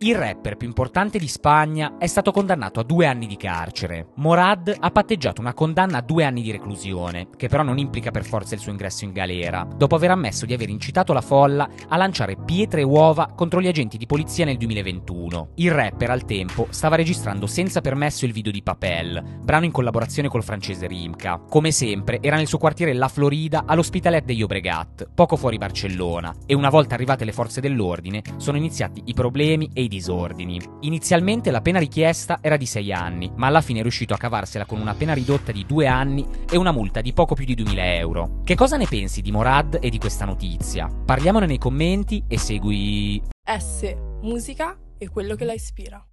Il rapper più importante di Spagna è stato condannato a 2 anni di carcere. Morad ha patteggiato una condanna a 2 anni di reclusione, che però non implica per forza il suo ingresso in galera, dopo aver ammesso di aver incitato la folla a lanciare pietre e uova contro gli agenti di polizia nel 2021. Il rapper al tempo stava registrando senza permesso il video di Papel, brano in collaborazione col francese Rimca. Come sempre era nel suo quartiere La Florida all'Hospitalet de Llobregat, poco fuori Barcellona, e una volta arrivate le forze dell'ordine sono iniziati i problemi e i disordini. Inizialmente la pena richiesta era di 6 anni, ma alla fine è riuscito a cavarsela con una pena ridotta di 2 anni e una multa di poco più di 2.000 €. Che cosa ne pensi di Morad e di questa notizia? Parliamone nei commenti e segui... S. Musica e quello che la ispira.